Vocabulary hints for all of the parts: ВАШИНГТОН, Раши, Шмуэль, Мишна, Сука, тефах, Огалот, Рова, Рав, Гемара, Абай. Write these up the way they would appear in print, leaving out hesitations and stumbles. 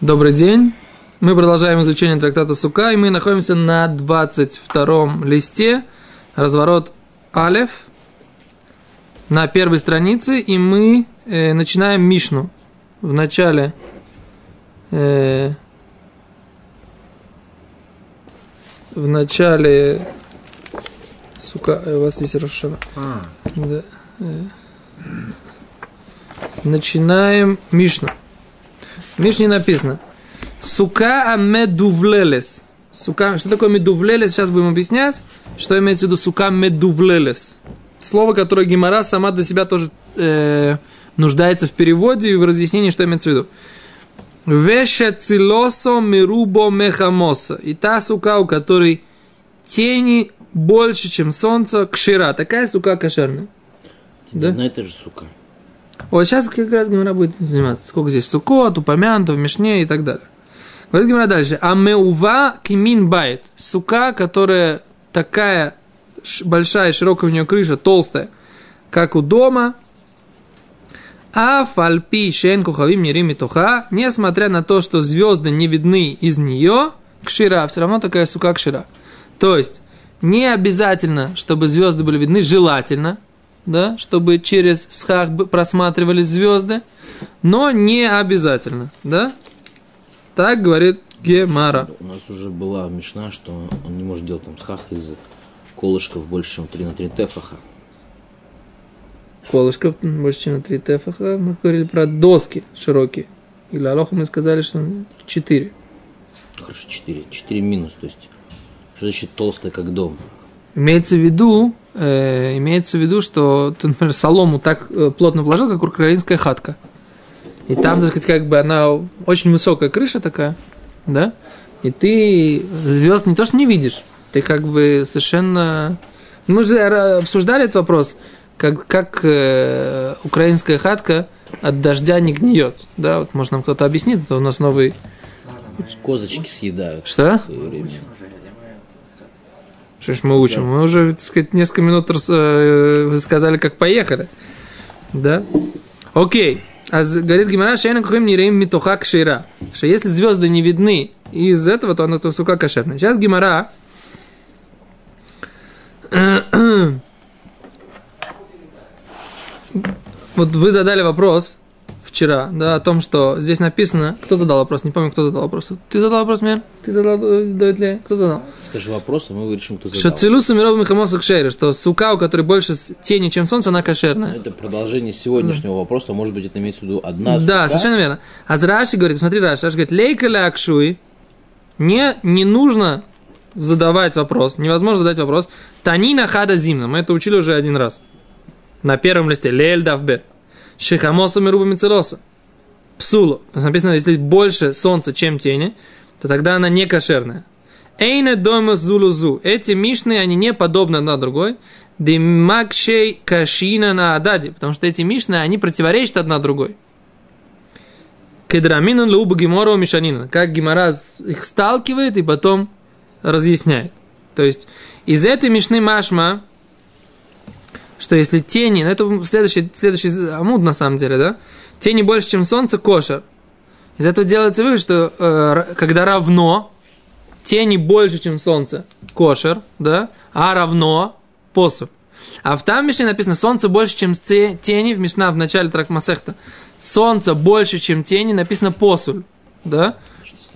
Добрый день. Мы продолжаем изучение трактата Сука, и мы находимся на 22-м листе, разворот Алеф, на первой странице, и мы начинаем Мишну. В начале Сука, у вас здесь Рошана. Да. Начинаем Мишну. В Мишне написано: «Сука амедувлелес». Сука, что такое медувлелес? Сейчас будем объяснять, что имеется в виду сука медувлелес. Слово, которое Гемара сама для себя тоже нуждается в переводе и в разъяснении, что имеется в виду. «Веша цилосо мирубо мехамоса». И та сука, у которой тени больше, чем солнце, кшира. Такая сука кошерная. Да? Но это же сука. Вот сейчас как раз Гемара будет заниматься. Сколько здесь сукот, упомянуто в Мишне и так далее. Говорит Гемара дальше. Амеува кимин байт. Сука, которая такая большая, широкая у нее крыша, толстая, как у дома. А фальпи шен кухавим нерими туха. Несмотря на то, что звезды не видны из нее, кшира, все равно такая сука кшира. То есть, не обязательно, чтобы звезды были видны, желательно, да, чтобы через схах просматривались звезды, но не обязательно, да? Так говорит Гемара. У нас уже была мишна, что он не может делать там схах из колышков больше, чем 3 на 3 тефаха. Колышков больше, чем на 3 тефаха. Мы говорили про доски широкие. И для Алоха мы сказали, что 4. Хорошо, 4. 4 минус, то есть, что значит толстый, как дом? Имеется в виду, что ты, например, солому так плотно положил, как украинская хатка. И там, так сказать, как бы она очень высокая крыша такая, да? И ты звезд не то что не видишь, ты как бы совершенно... Мы же обсуждали этот вопрос, как украинская хатка от дождя не гниет, да? Вот, может, нам кто-то объяснит, это у нас новый... Козочки съедают. Что? Что ж мы учим? Мы уже, так сказать, несколько минут сказали, как поехали. Да? Окей. А говорит Гемара, шейна кухим не рейм митуха кшира. Что если звезды не видны из этого, то она то сука кошерная. Сейчас Гемара вот вы задали вопрос вчера, да, о том, что здесь написано... Кто задал вопрос? Не помню, кто задал вопрос. Ты задал вопрос, Мир? Ты задал, Давид Лея? Кто задал? Скажи вопрос, и мы решим, кто задал. Что целуса миров мехамоса кшейра, что сука, у которой больше тени, чем солнце, она кошерная. Это продолжение сегодняшнего вопроса, может быть, это имеется в виду одна сука? Да, совершенно верно. А Раши говорит, смотри, Раши говорит, лейка ля акшуи, не нужно задавать вопрос, невозможно задать вопрос. Танина хада зимна, мы это учили уже один раз. На первом листе, леэль давбе. Шихамоса мирубу мицелоса. Псулу. Написано, если больше солнца, чем тени, то тогда она не кошерная. Эйне домус зулузу. Эти мишны, они не подобны одна другой. Димакшей кашина на ададе. Потому что эти мишны, они противоречат одна другой. Кедраминун лубу гемору мишанина. Как гемора их сталкивает и потом разъясняет. То есть, из этой мишны машма... Что если тени, ну это следующий амуд на самом деле, да? Тени больше, чем солнце, кошер. Из этого делается вывод, что когда равно, тени больше, чем солнце, кошер, да? А равно, посуд. А в там Мишне написано, солнце больше, чем тени, в Мишна в начале трактмасехта. Солнце больше, чем тени, написано посуль, да?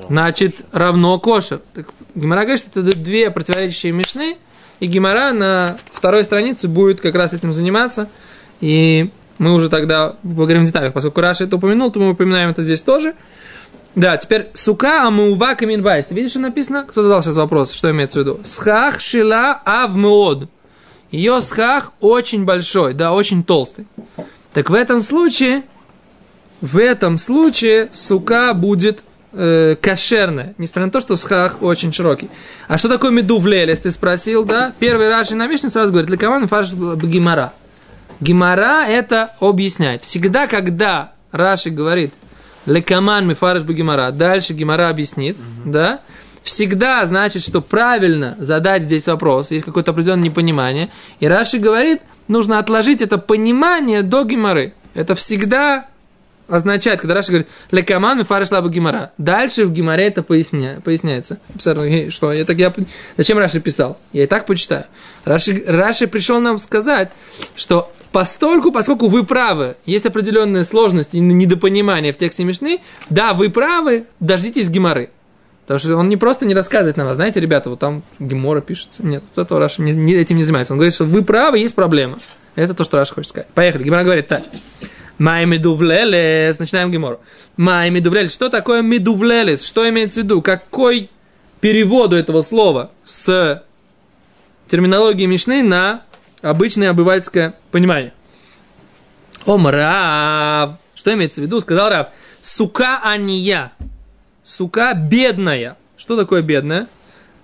Значит, равно кошер. Так, Гемара говорит, что это две противоречащие Мишны, и Гемара на второй странице будет как раз этим заниматься. И мы уже тогда поговорим в деталях. Поскольку Раши это упомянул, то мы упоминаем это здесь тоже. Да, теперь сука амува каминбайс. Ты видишь, что написано? Кто задал сейчас вопрос, что имеется в виду? Схах шила авмуод. Ее схах очень большой, да, очень толстый. Так в этом случае сука будет... кошерная, несмотря на то, что схах очень широкий. А что такое медувлелес, ты спросил, да? Первый Раши на Мишне сразу говорит, для кого фарш Гемара. Гемара это объясняет. Всегда, когда Раши говорит «Лекаман мифараш бгемара», дальше Гемара объяснит, да? Всегда значит, что правильно задать здесь вопрос, есть какое-то определенное непонимание, и Раши говорит, нужно отложить это понимание до Гемары. Это всегда означает, когда Раши говорит «Лекаман мифареш лабу гемара». Дальше в гемаре это поясняется. Что? Зачем Раши писал? Я и так почитаю. Раши пришел нам сказать, что поскольку вы правы, есть определенная сложность и недопонимание в тексте Мишны, да, вы правы, дождитесь гемары. Потому что он не просто не рассказывает нам, знаете, ребята, вот там гемора пишется. Нет, вот этого Раши этим не занимается. Он говорит, что вы правы, есть проблема. Это то, что Раши хочет сказать. Поехали. Гемара говорит так. Май медувлелес. Начинаем гемору. Май медувлелес. Что такое медувлелес? Что имеется в виду? Какой переводу этого слова с терминологии Мишны на обычное обывательское понимание? Омрав. Что имеется в виду? Сказал Рав. Сука ания. Сука бедная. Что такое бедная?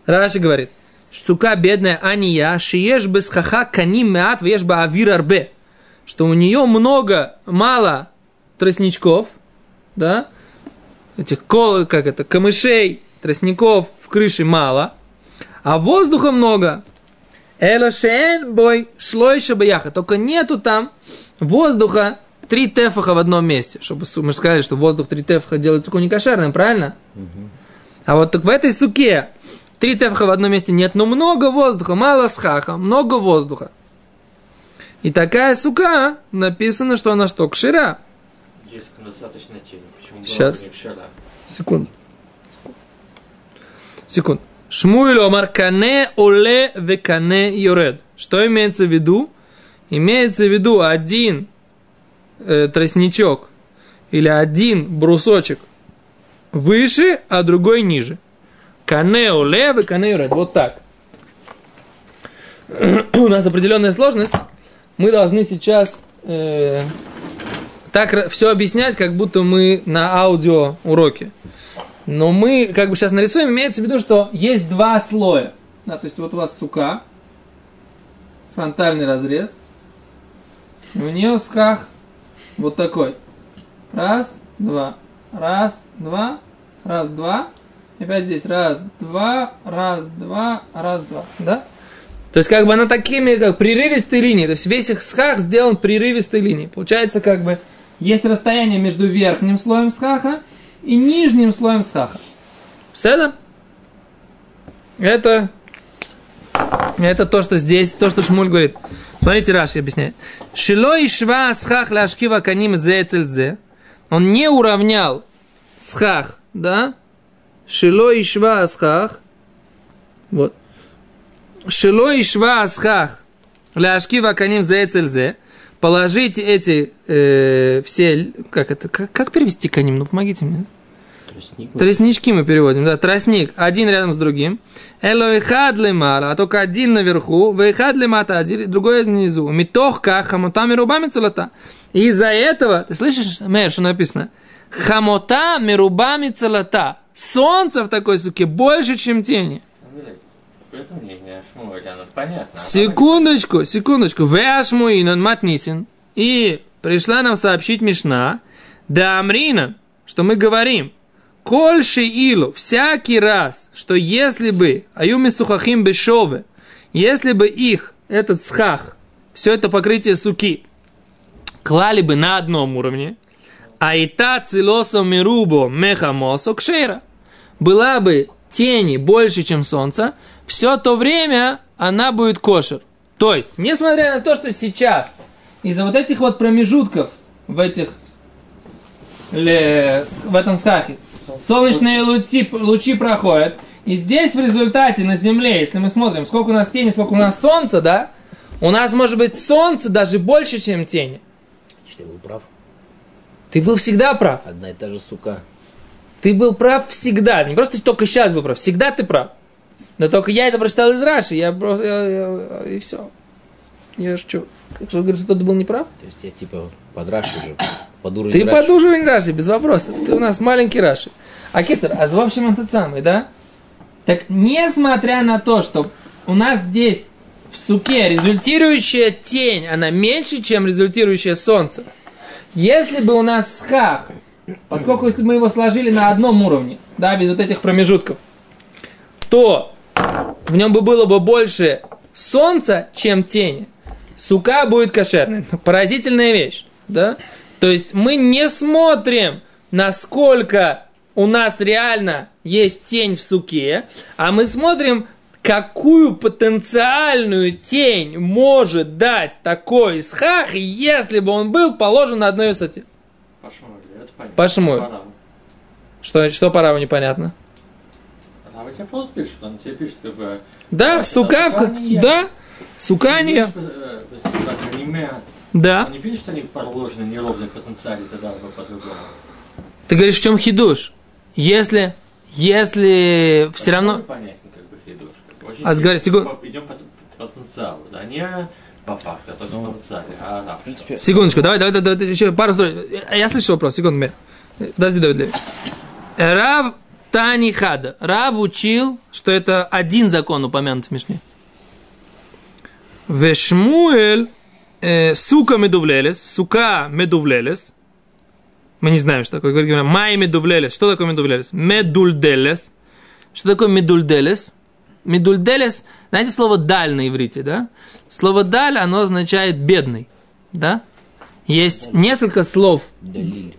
Раши говорит. Сука бедная ания. Шиеш без хаха каним меат веш ба авир арбе. Что у нее мало тростничков, да, этих камышей, тростников в крыше мало, а воздуха много. Элошен бой шлойша бияха. Только нету там воздуха 3 тефаха в одном месте. Чтобы мы же сказали, что воздух 3 тефаха делает суку некошерным, правильно? Угу. А вот так в этой суке 3 тефаха в одном месте нет, но много воздуха, мало схаха, много воздуха. И такая сука, написано, что она что, кшира? Если это достаточно тени, почему сейчас. Не кшира? Секунду. Шмуэль омар кане оле векане йоред. Что имеется в виду? Имеется в виду один тростничок или один брусочек выше, а другой ниже. Кане оле векане йоред. Вот так. У нас определенная сложность. Мы должны сейчас так все объяснять, как будто мы на аудио уроке. Но мы как бы сейчас нарисуем, имеется в виду, что есть 2 слоя. Да, то есть вот у вас сука, фронтальный разрез, и у нее схах вот такой. 1, 2, 1, 2, 1, 2, и опять здесь 1, 2, 1, 2, 1, 2, да? То есть, как бы она такими, как прерывистой линией. То есть, весь их схах сделан прерывистой линией. Получается, как бы, есть расстояние между верхним слоем схаха и нижним слоем схаха. Все это? Это то, что здесь, то, что Шмуль говорит. Смотрите, Раши объясняет. Шило и шва схах ляшкива каним зе цельзе. Он не уравнял схах, да? Шило и шва схах. Вот. Шило и шва асхах ляшки ваканим зе цельзе. Положите эти все... Как перевести каним? Ну, помогите мне. Тростник. Тростнички мы переводим. Да, тростник. Один рядом с другим. Элоихад лемара. А только один наверху. Вейхад лемата. Другой внизу. Митохка хамотами рубами целота. Из-за этого... Ты слышишь, Мэр, что написано? Хамотами рубами целота. Солнце в такой суке больше, чем тени. Это мнение Шмуэля, ну понятно. Секундочку. Вэашмуин, он матнисин. И пришла нам сообщить Мишна, да Амрина, что мы говорим, коль шиилу, всякий раз, что если бы, аюми сухахим бешове, если бы их, этот схах, все это покрытие суки, клали бы на одном уровне, а и та целосо мирубо мехамосо кшейра, была бы тени больше, чем солнца, все то время она будет кошер. То есть, несмотря на то, что сейчас из-за вот этих вот промежутков в этом сахе солнечные лучи проходят, и здесь в результате на Земле, если мы смотрим, сколько у нас тени, сколько у нас солнца, да, у нас может быть солнце даже больше, чем тени. Я был прав. Ты был всегда прав. Одна и та же сука. Ты был прав всегда, не просто только сейчас был прав, всегда ты прав. Но только я это прочитал из Раши, я просто, и все. Я шучу. Так что, говоришь, что ты был неправ? То есть я типа под Раши уже, под уровень Раши. Ты под уровень Раши, без вопросов. Ты у нас маленький Раши. А Кистер, в общем, он тот самый, да? Так, несмотря на то, что у нас здесь в суке результирующая тень, она меньше, чем результирующее солнце. Если бы у нас схах, поскольку если мы его сложили на одном уровне, да, без вот этих промежутков, то в нем бы было бы больше солнца, чем тени, сука будет кошерной. Поразительная вещь, да? То есть мы не смотрим, насколько у нас реально есть тень в суке, а мы смотрим, какую потенциальную тень может дать такой исхах, если бы он был положен на одной высоте. По Шмуэлю, это понятно. По Шмуэлю. Что по Раву непонятно? Рава тебе просто пишет, он тебе пишет как бы... Да, сука, да, суканье. Да. Они пишут, что они положены неровные потенциалы, тогда бы по-другому. Ты говоришь, в чем хидуш? Если все равно... Понятен, как бы хидуш. Очень идем по потенциалу, да, не по факту, а только по потенциалу. А, да, секундочку, давай, еще пару слов. Я слышу вопрос, секунду. Подожди, Давид. Рав Танихада. Рав учил, что это один закон упомянут в Мишне. Вешмуэль сука медувлелес, сука медувлелес. Мы не знаем, что такое. Говорим, май медувлелес. Что такое медувлелес? Медульделес. Что такое медульделес? Медульделес, знаете слово даль на иврите, да? Слово даль, оно означает бедный, да? Есть несколько слов. Далиль.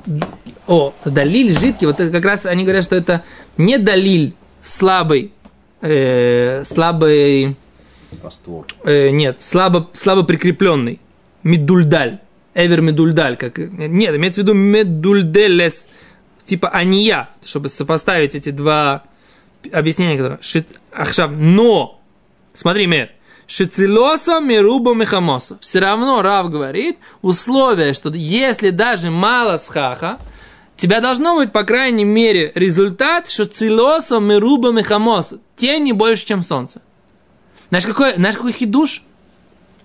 О, далиль жидкий. Вот как раз они говорят, что это не далиль слабый, слабый. Раствор. Нет, слабо прикрепленный. Медульдаль. Эвер медульдаль. Как... Нет, имеется в виду медульделес. Типа ания. Чтобы сопоставить эти два объяснения, которые... Ахшаб. Но! Смотри, мэр. Шицилоса мирубо мехамоса. Все равно Рав говорит, условие, что если даже мало схаха, тебя должно быть, по крайней мере, результат, что цилоса мирубо мехамоса. Тени больше, чем солнце. Знаешь, какой хидуш?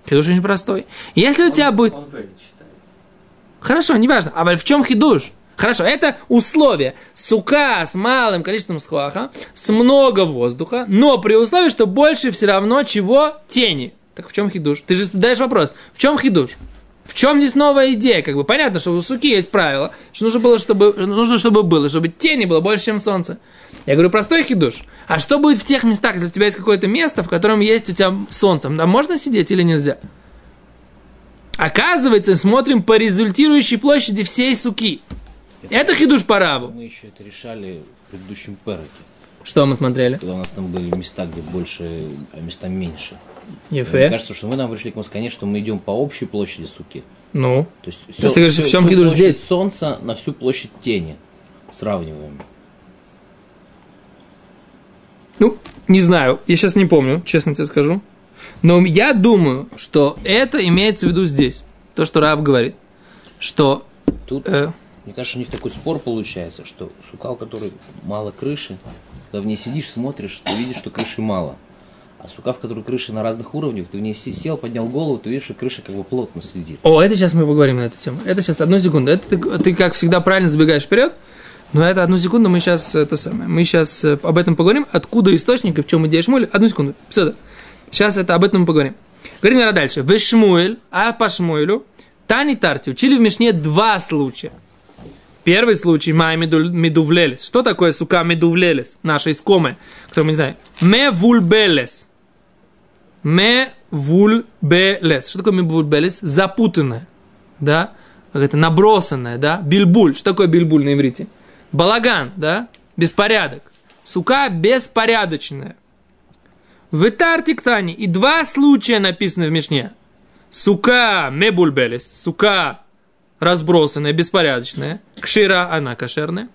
Хидуш очень простой. Если у тебя будет... Хорошо, неважно. А в чем хидуш? Хорошо, это условие. Сука с малым количеством схаха, с много воздуха, но при условии, что больше все равно чего? Тени. Так в чем хидуш? Ты же задаешь вопрос. В чем хидуш? В чем здесь новая идея? Как бы понятно, что у суки есть правило, что нужно, чтобы тени было больше, чем солнце. Я говорю, простой хидуш. А что будет в тех местах, если у тебя есть какое-то место, в котором есть у тебя солнце? Там можно сидеть или нельзя? Оказывается, смотрим по результирующей площади всей суки. Это хидуш по Раву. Мы еще это решали в предыдущем переке. Что мы смотрели? Когда у нас там были места, где больше, а места меньше. Мне кажется, что мы там пришли к концу, что мы идем по общей площади суки. Ну. То есть ты говоришь, в чем хидуш здесь? Солнце на всю площадь тени сравниваем. Ну, не знаю, я сейчас не помню, честно тебе скажу. Но я думаю, что это имеется в виду здесь. То, что Рав говорит. Что... Тут, мне кажется, у них такой спор получается, что сука, у которой мало крыши, когда в ней сидишь, смотришь, ты видишь, что крыши мало. А сука, в которой крыши на разных уровнях, ты в ней сел, поднял голову, ты видишь, что крыша как бы плотно следит. О, это сейчас мы поговорим на эту тему. Это сейчас, одну секунду. Это ты как всегда, правильно забегаешь вперед. Но это одну секунду, мы сейчас об этом поговорим, откуда источник и в чем идея Шмуэля. Одну секунду, псевдо. Сейчас это об этом мы поговорим. Говорим наверное, дальше. Вы Шмуэль, а по Шмуэлю, Тани Тарти учили в Мишне два случая. Первый случай, май медувлелес. Что такое сука медувлелес? Наша искомая, кто мы не знаем. Мевульбелес. Мевульбелес. Что такое мевульбелес? Запутанное, да? Какая-то набросанная, да? Бильбуль. Что такое бильбуль на иврите? Балаган, да? Беспорядок. Сука беспорядочная. В Тартиктане. И два случая написаны в Мишне. Сука мебульбелес. Сука разбросанная, беспорядочная. Кшира, она кошерная.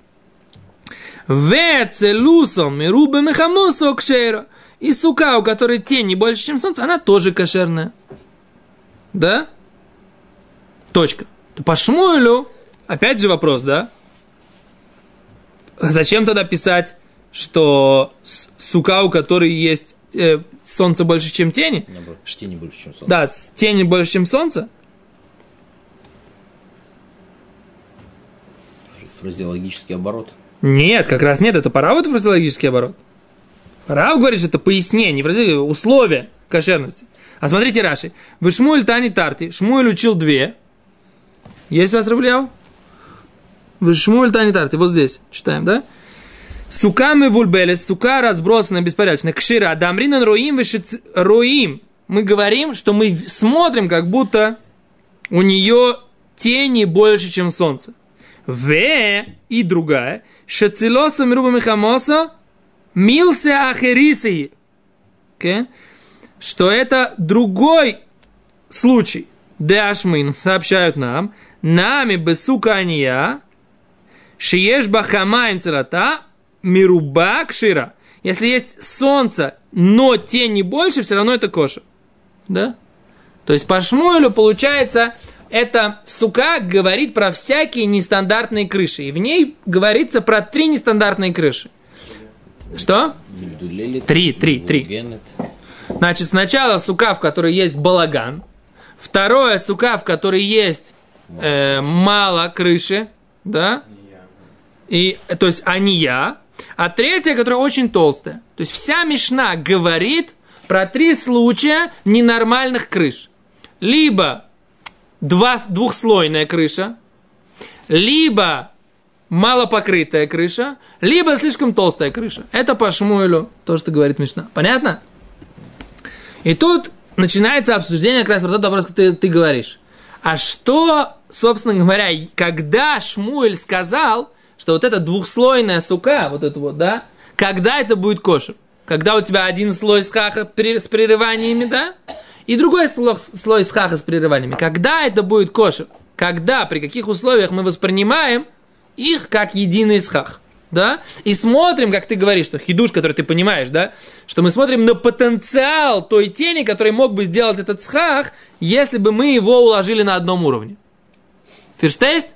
В целусом и рубе мехамосо кшира. И сука, у которой тени больше, чем солнце, она тоже кошерная. Да? Точка. По Шмуэлю. Опять же вопрос, да? Зачем тогда писать, что сука, у которой есть солнце больше, чем тени? Наоборот, тени больше, чем солнце. Да, тени больше, чем солнце. Фразеологический оборот. Нет, как раз нет. Это Рав, это фразеологический оборот. Рав говорит, что это пояснение, условия кошерности. А смотрите, Раши. Вы Шмуэль Тани Тарти. Шмуэль учил две. Есть у вас рубляв? Вы Шмуэль Тани Тарти. Вот здесь читаем, да? Сука мевульбелес, сука разбросана беспорядочно. Кшира адамринан руим вешиц руим. Мы говорим, что мы смотрим, как будто у нее тени больше, чем солнце. В и другая. Шацилоса мируба михамоса мился ахерисии. Что это другой случай. Деашмин сообщают нам. Нами бесукания шиеш бахамаем цирата мируба кшира. Если есть солнце, но тени больше, все равно это коша. Да? То есть по Шмуэлю получается, эта сука говорит про всякие нестандартные крыши. И в ней говорится про 3 нестандартные крыши. Что? 3. Значит, сначала сука, в которой есть балаган. Второе сука, в которой есть мало крыши. Да? И, то есть ания. А третья, которая очень толстая. То есть вся Мишна говорит про 3 случая ненормальных крыш. Либо двухслойная крыша, либо малопокрытая крыша, либо слишком толстая крыша. Это по Шмуэлю то, что говорит Мишна. Понятно? И тут начинается обсуждение как раз про тот вопрос, который ты говоришь. А что, собственно говоря, когда Шмуэль сказал, что вот эта двухслойная сука, вот это вот, да, когда это будет кошер? Когда у тебя один слой с хаха с прерываниями, да, и другой слой с хаха с прерываниями. Когда это будет кошер? Когда, при каких условиях мы воспринимаем их как единый схах, да, и смотрим, как ты говоришь, что хидуш, который ты понимаешь, да, что мы смотрим на потенциал той тени, который мог бы сделать этот схах, если бы мы его уложили на одном уровне. Фиштест?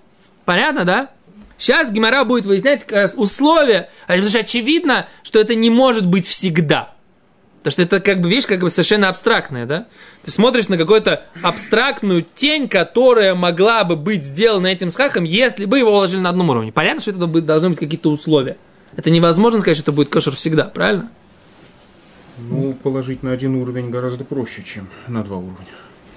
Понятно, да? Сейчас Гемара будет выяснять условия, потому что очевидно, что это не может быть всегда. Потому что это как бы вещь как бы совершенно абстрактная, да? Ты смотришь на какую-то абстрактную тень, которая могла бы быть сделана этим схахом, если бы его уложили на одном уровне. Понятно, что это должны быть какие-то условия. Это невозможно сказать, что это будет кошер всегда, правильно? Ну, положить на один уровень гораздо проще, чем на 2 уровня.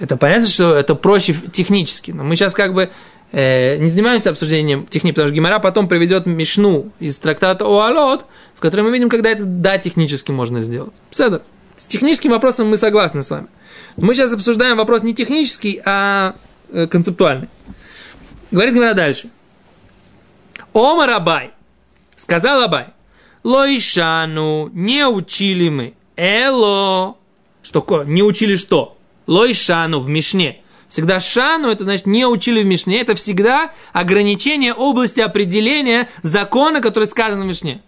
Это понятно, что это проще технически, но мы сейчас как бы... не занимаемся обсуждением техники, потому что Гемара потом приведет Мишну из трактата Огалот, в которой мы видим, когда это да, технически можно сделать. Седор. С техническим вопросом мы согласны с вами. Мы сейчас обсуждаем вопрос не технический, а концептуальный. Говорит Гемара дальше. Омар Абай. Сказал Абай. Лоишану не учили мы. Эло. Что? Не учили что? Лоишану в Мишне. Всегда шану, это значит не учили в Мишне. Это всегда ограничение области определения закона, который сказан в Мишне.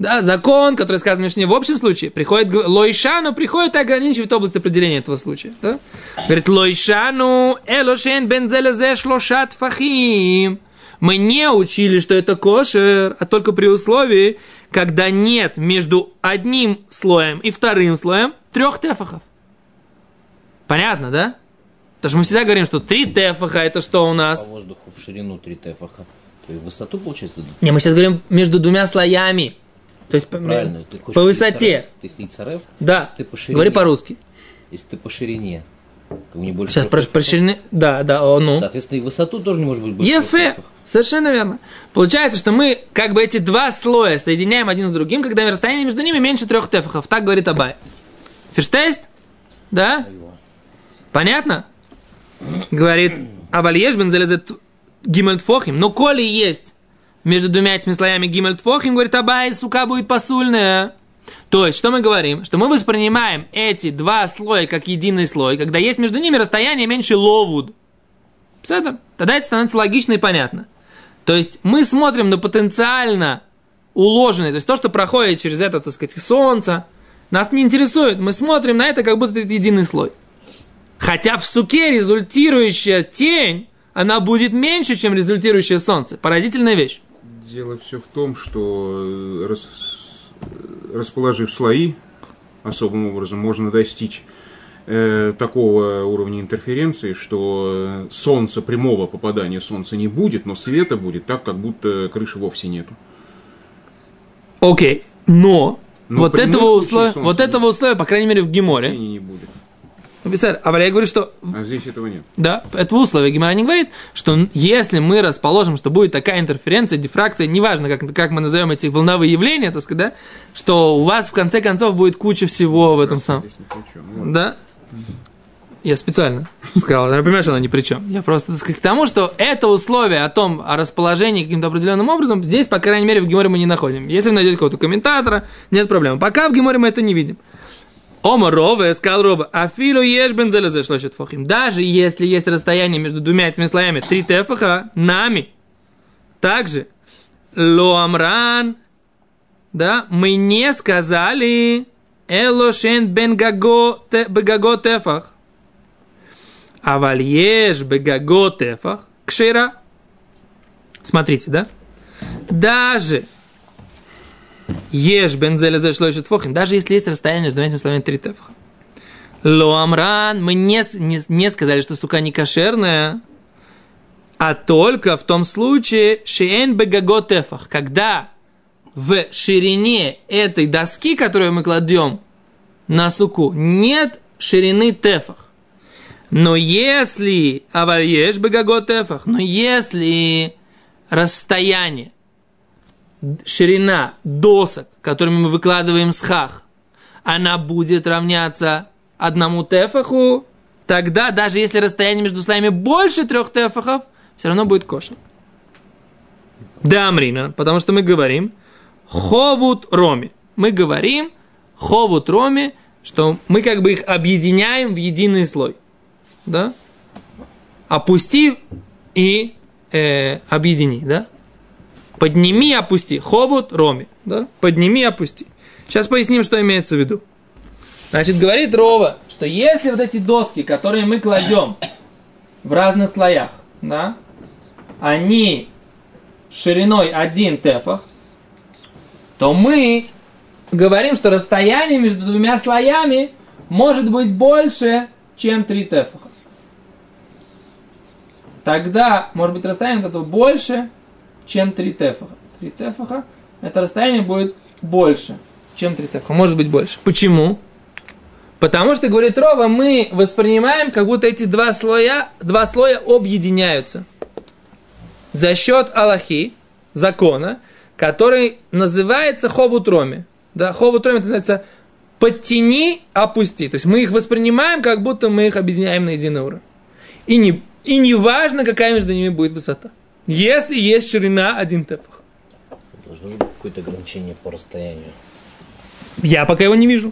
Да, закон, который сказан в Мишне в общем случае, приходит лойшану, приходит и ограничивает область определения этого случая. Да? Говорит, лойшану, элошен бензелезе шлошат фахим. Мы не учили, что это кошер, а только при условии, когда нет между одним слоем и вторым слоем 3 тефахов. Понятно, да? Потому что мы всегда говорим, что 3 тефаха, это что у нас? По воздуху в ширину 3 тефаха. То есть высоту получается? Не, мы сейчас говорим между двумя слоями. То есть правильно, по высоте. Ты хицарев? Да, ты по ширине, говори по-русски. Если ты по ширине, как не больше. Сейчас про ширину, да, ну. Соответственно, и высоту тоже не может быть больше. Ефе, совершенно верно. Получается, что мы как бы эти 2 слоя соединяем один с другим, когда расстояние между ними меньше 3 тефахов. Так говорит Абай. Фиштест? Да? Понятно? Говорит, авальеш бензелезет гиммельтфохим. Но коли есть между двумя этими слоями гиммельтфохим, говорит, Абай, сука будет посульная. То есть, что мы говорим? Что мы воспринимаем эти 2 слоя как единый слой, когда есть между ними расстояние меньше ловуд. Тогда это становится логично и понятно. То есть, мы смотрим на потенциально уложенное, то есть то, что проходит через это, так сказать, солнце, нас не интересует. Мы смотрим на это, как будто это единый слой. Хотя в суке результирующая тень, она будет меньше, чем результирующее солнце. Поразительная вещь. Дело все в том, что расположив слои, особым образом можно достичь такого уровня интерференции, что солнца, прямого попадания солнца не будет, но света будет так, как будто крыши вовсе нету. Окей, но вот этого условия, по крайней мере, в Геморе... Тени не будет. А я говорю, что... А здесь этого нет. Да, этого условия Гемара не говорит, что если мы расположим, что будет такая интерференция, дифракция, неважно, как мы назовем эти волновые явления, так сказать, да, что у вас в конце концов будет куча всего в этом самом... Да? Я специально сказал, я понимаю, что она ни при чем. Я просто к тому, что это условие о том, о расположении каким-то определенным образом, здесь, по крайней мере, в Геморе мы не находим. Если вы найдете кого-то комментатора, нет проблем. Пока в Геморе мы это не видим. Омар Рова, сказал Рова, афилу еш бензелезе шлошет фохим. Даже если есть расстояние между двумя этими слоями, 3 тефаха, нами. Также, лоамран, да, мы не сказали, элошен бенгаго тефах. А вальеш бегаго тефах кшира. Смотрите, да? Даже еш бензелезе шлойшет фохин, даже если есть расстояние между этими словами 3 тефаха. Лоамран, мы не сказали, что сука не кошерная, а только в том случае шиэн бегаго тефах, когда в ширине этой доски, которую мы кладем на суку, нет ширины тефах. Но если, авальеш бегаго тефах, но если расстояние, ширина досок, которыми мы выкладываем схах, она будет равняться 1 тефаху, тогда даже если расстояние между слоями больше 3 тефахов, все равно будет кошер. Да, Мрина, потому что мы говорим ховут роми. Мы говорим ховут роми, что мы как бы их объединяем в единый слой. Да? Опусти и объедини, да? Подними, опусти. Ховут, роми, да? Подними, опусти. Сейчас поясним, что имеется в виду. Значит, говорит Рова, что если вот эти доски, которые мы кладем в разных слоях, да, они шириной 1 тефах, то мы говорим, что расстояние между двумя слоями может быть больше, чем 3 тефаха. Тогда, может быть, расстояние от этого больше, чем 3 тефаха. 3 тефаха, это расстояние будет больше, чем 3 тефаха. Может быть, больше. Почему? Потому что, говорит Рова, мы воспринимаем, как будто эти два слоя объединяются. За счет Аллахи, закона, который называется ховут роми. Да, ховут роми, это называется подтяни, опусти. То есть мы их воспринимаем, как будто мы их объединяем на единый уровень. И не важно, какая между ними будет высота. Если есть ширина 1 тефах. Должно быть какое-то ограничение по расстоянию. Я пока его не вижу.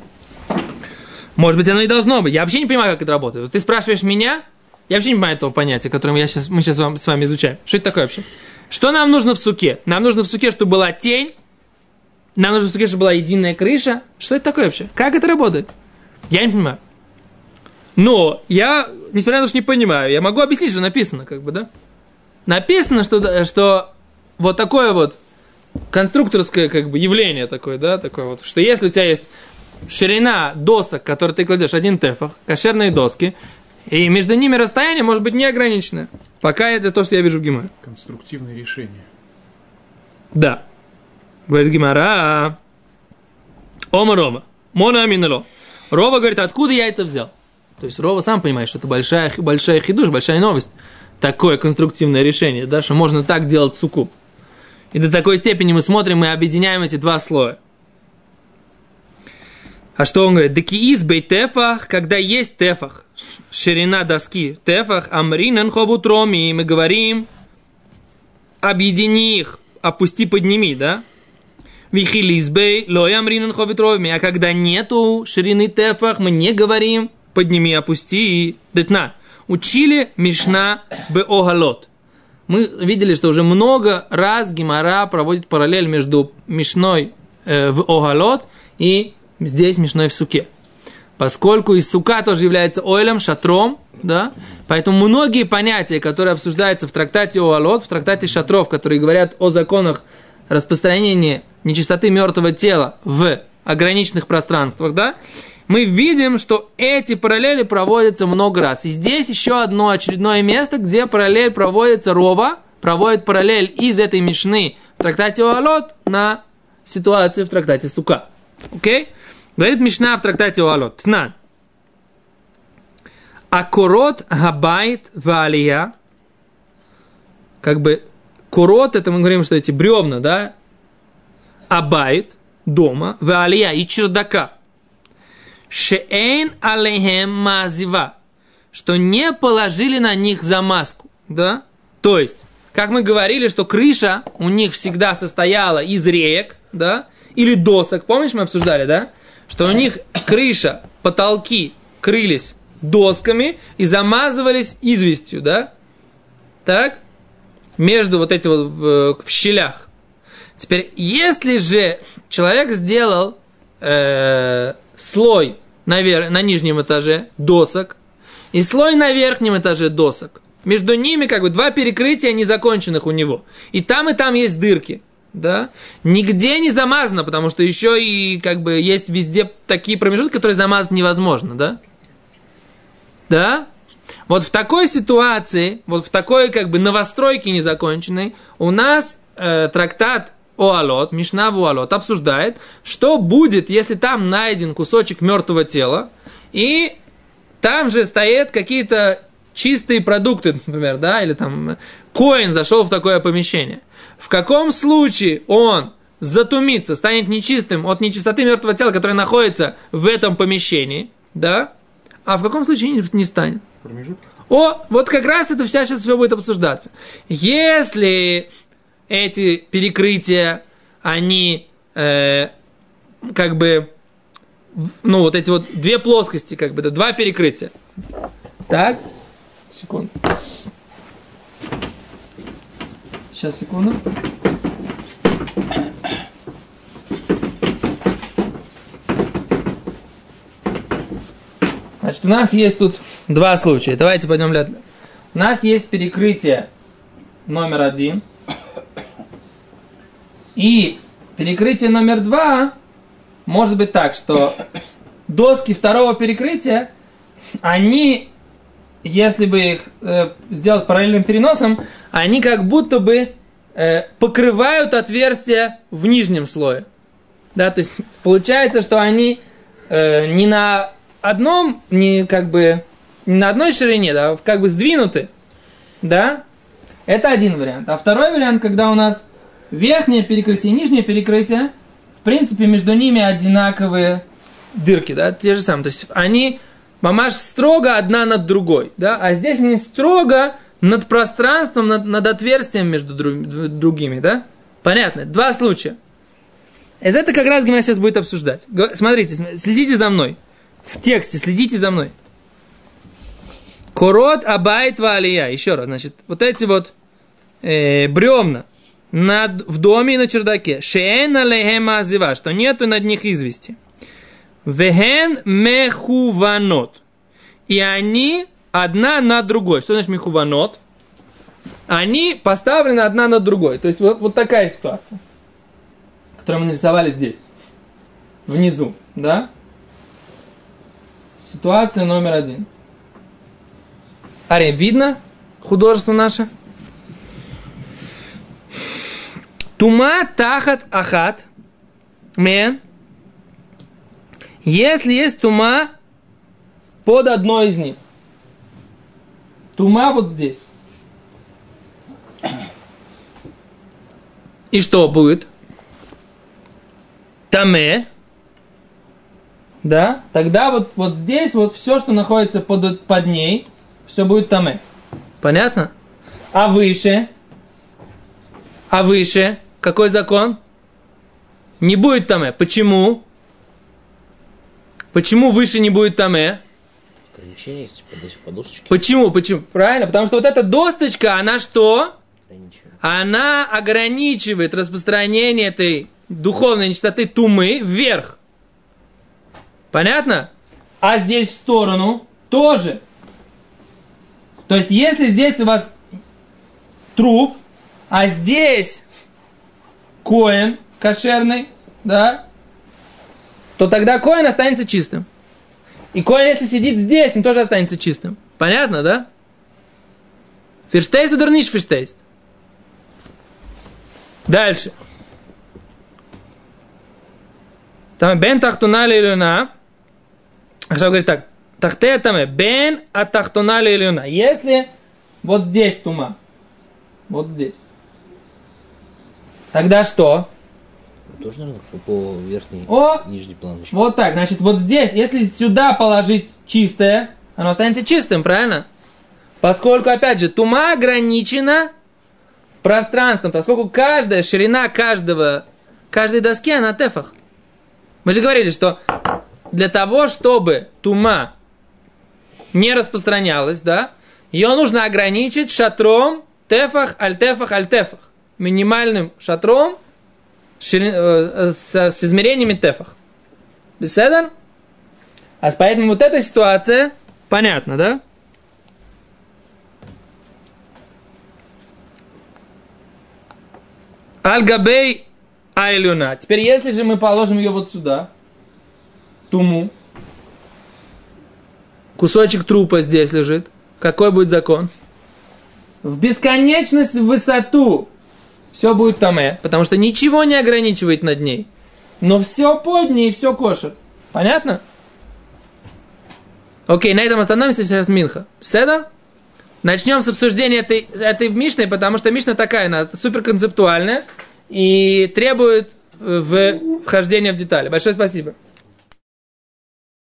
Может быть, оно и должно быть. Я вообще не понимаю, как это работает. Вот ты спрашиваешь меня, я вообще не понимаю этого понятия, которое мы сейчас с вами изучаем. Что это такое вообще? Что нам нужно в суке? Нам нужно в суке, чтобы была тень. Нам нужно в суке, чтобы была единая крыша. Что это такое вообще? Как это работает? Я не понимаю. Но я, несмотря на то, что не понимаю, я могу объяснить, что написано, как бы, да? Написано, что вот такое вот конструкторское, как бы, явление такое, да, такое вот, что если у тебя есть ширина досок, которые ты кладешь 1 тефах, кошерные доски, и между ними расстояние может быть неограниченное. Пока это то, что я вижу в Гемаре. Конструктивное решение. Да. Говорит Гемара, Ома Рова, Мона Аминело. Рова говорит, откуда я это взял? То есть Рова сам понимает, что это большая хидуш, большая новость. Такое конструктивное решение, да, что можно так делать суку. И до такой степени мы смотрим и объединяем эти два слоя. А что он говорит? Декииз бей тефах, когда есть тефах, ширина доски тефах, амринан ховут роми, и мы говорим, объедини их, опусти, подними, да? Вихилизбей, лоям ринан ховитровими. А когда нету ширины тефах, мы не говорим подними, опусти. Детна. Учили Мишна бе Огалот. Мы видели, что уже много раз Гемара проводит параллель между Мишной в Огалот и здесь Мишной в суке. Поскольку и сука тоже является ойлем, шатром, да? Поэтому многие понятия, которые обсуждаются в трактате Огалот, в трактате шатров, которые говорят о законах распространение нечистоты мертвого тела в ограниченных пространствах, да, мы видим, что эти параллели проводятся много раз. И здесь еще одно очередное место, где параллель проводится, Рова проводит параллель из этой мишны в трактате Огалот на ситуацию в трактате Сука. Окей? Говорит мишна в трактате Огалот. Тнан. Акорот габайт валия. Как бы корот, это мы говорим, что эти бревна, да, абайт, дома, веалия и чердака. Шеэн алейхем мазива, что не положили на них замазку, да? То есть, как мы говорили, что крыша у них всегда состояла из реек, да? Или досок, помнишь, мы обсуждали, да? Что у них крыша, потолки крылись досками и замазывались известью, да? Так? Между вот этим вот в щелях. Теперь, если же человек сделал слой на нижнем этаже досок и слой на верхнем этаже досок, между ними как бы два перекрытия незаконченных у него. И там есть дырки. Да? Нигде не замазано, потому что еще и как бы есть везде такие промежутки, которые замазать невозможно. Да? Да? Вот в такой ситуации, вот в такой как бы новостройке незаконченной у нас трактат Огалот, Мишна в Огалот, обсуждает, что будет, если там найден кусочек мертвого тела, и там же стоят какие-то чистые продукты, например, да, или там коин зашел в такое помещение. В каком случае он затумится, станет нечистым от нечистоты мертвого тела, которое находится в этом помещении, да, а в каком случае не станет? О, вот как раз это вся сейчас все будет обсуждаться. Если эти перекрытия, они как бы, ну, вот эти вот две плоскости, как бы, да, два перекрытия. Так, секунду. Сейчас, секунду. Значит, у нас есть тут два случая. Давайте пойдем ляд. У нас есть перекрытие номер 1. И перекрытие номер 2 может быть так, что доски второго перекрытия, они, если бы их сделать параллельным переносом, они как будто бы покрывают отверстия в нижнем слое. Да, то есть получается, что они не на одном, не как бы не на одной ширине, да, как бы сдвинуты. Да? Это один вариант. А второй вариант, когда у нас верхнее перекрытие и нижнее перекрытие, в принципе, между ними одинаковые дырки, да, те же самые. То есть они, мамаш, строго одна над другой, да, а здесь они строго над пространством, над отверстием между другими, да. Понятно? Два случая. Из этого как раз Гемара сейчас будет обсуждать. Смотрите, следите за мной. В тексте следите за мной. Корот Абай Твалия. Еще раз, значит, вот эти вот бревна в доме и на чердаке. Шеэн алейхем азива, что нету над них извести. Веэн мехуванот. И они одна на другой. Что значит мехуванот? Они поставлены одна на другой. То есть вот такая ситуация, которую мы нарисовали здесь, внизу, да? Ситуация номер 1. Ари, видно художество наше? Тума тахат ахат. Мен. Если есть тума под одной из них. Тума вот здесь. И что будет? Таме. Да? Тогда вот здесь вот все, что находится под ней, все будет таме. Понятно? А выше? Какой закон? Не будет таме. Почему? Почему выше не будет таме? Ограничение есть по досочке. Почему? Правильно, потому что вот эта досточка, она что? Она ограничивает распространение этой духовной нечистоты тумы вверх. Понятно? А здесь в сторону тоже. То есть, если здесь у вас труп, а здесь коэн кошерный, да, то тогда коэн останется чистым. И коэн, если сидит здесь, он тоже останется чистым. Понятно, да? Ферштейст ударниш ферштейст. Дальше. Там бен тахтуна лейлюна. Хашав говорит так. Тахте таме бен от тахтуна лейлюна. Если вот здесь тума, вот здесь, тогда что? Тоже, наверное, по верхней, нижней планочке. Вот так, значит, вот здесь, если сюда положить чистое, оно останется чистым, правильно? Поскольку, опять же, тума ограничена пространством, поскольку каждая ширина каждой доски, она тефах. Мы же говорили, что для того, чтобы тума не распространялась, да, ее нужно ограничить шатром тефах, альтефах, альтефах. Минимальным шатром с измерениями тефах. Беседер? А поэтому вот эта ситуация, понятно, да? Аль-Габей Айлюна. Теперь, если же мы положим ее вот сюда, туму, кусочек трупа здесь лежит, какой будет закон? В бесконечность, в высоту все будет таме, потому что ничего не ограничивает над ней. Но все под ней, все кошер. Понятно? Окей, на этом остановимся, сейчас минха. Седа? Начнем с обсуждения этой Мишны, потому что Мишна такая, она суперконцептуальная и требует вхождения в детали. Большое спасибо.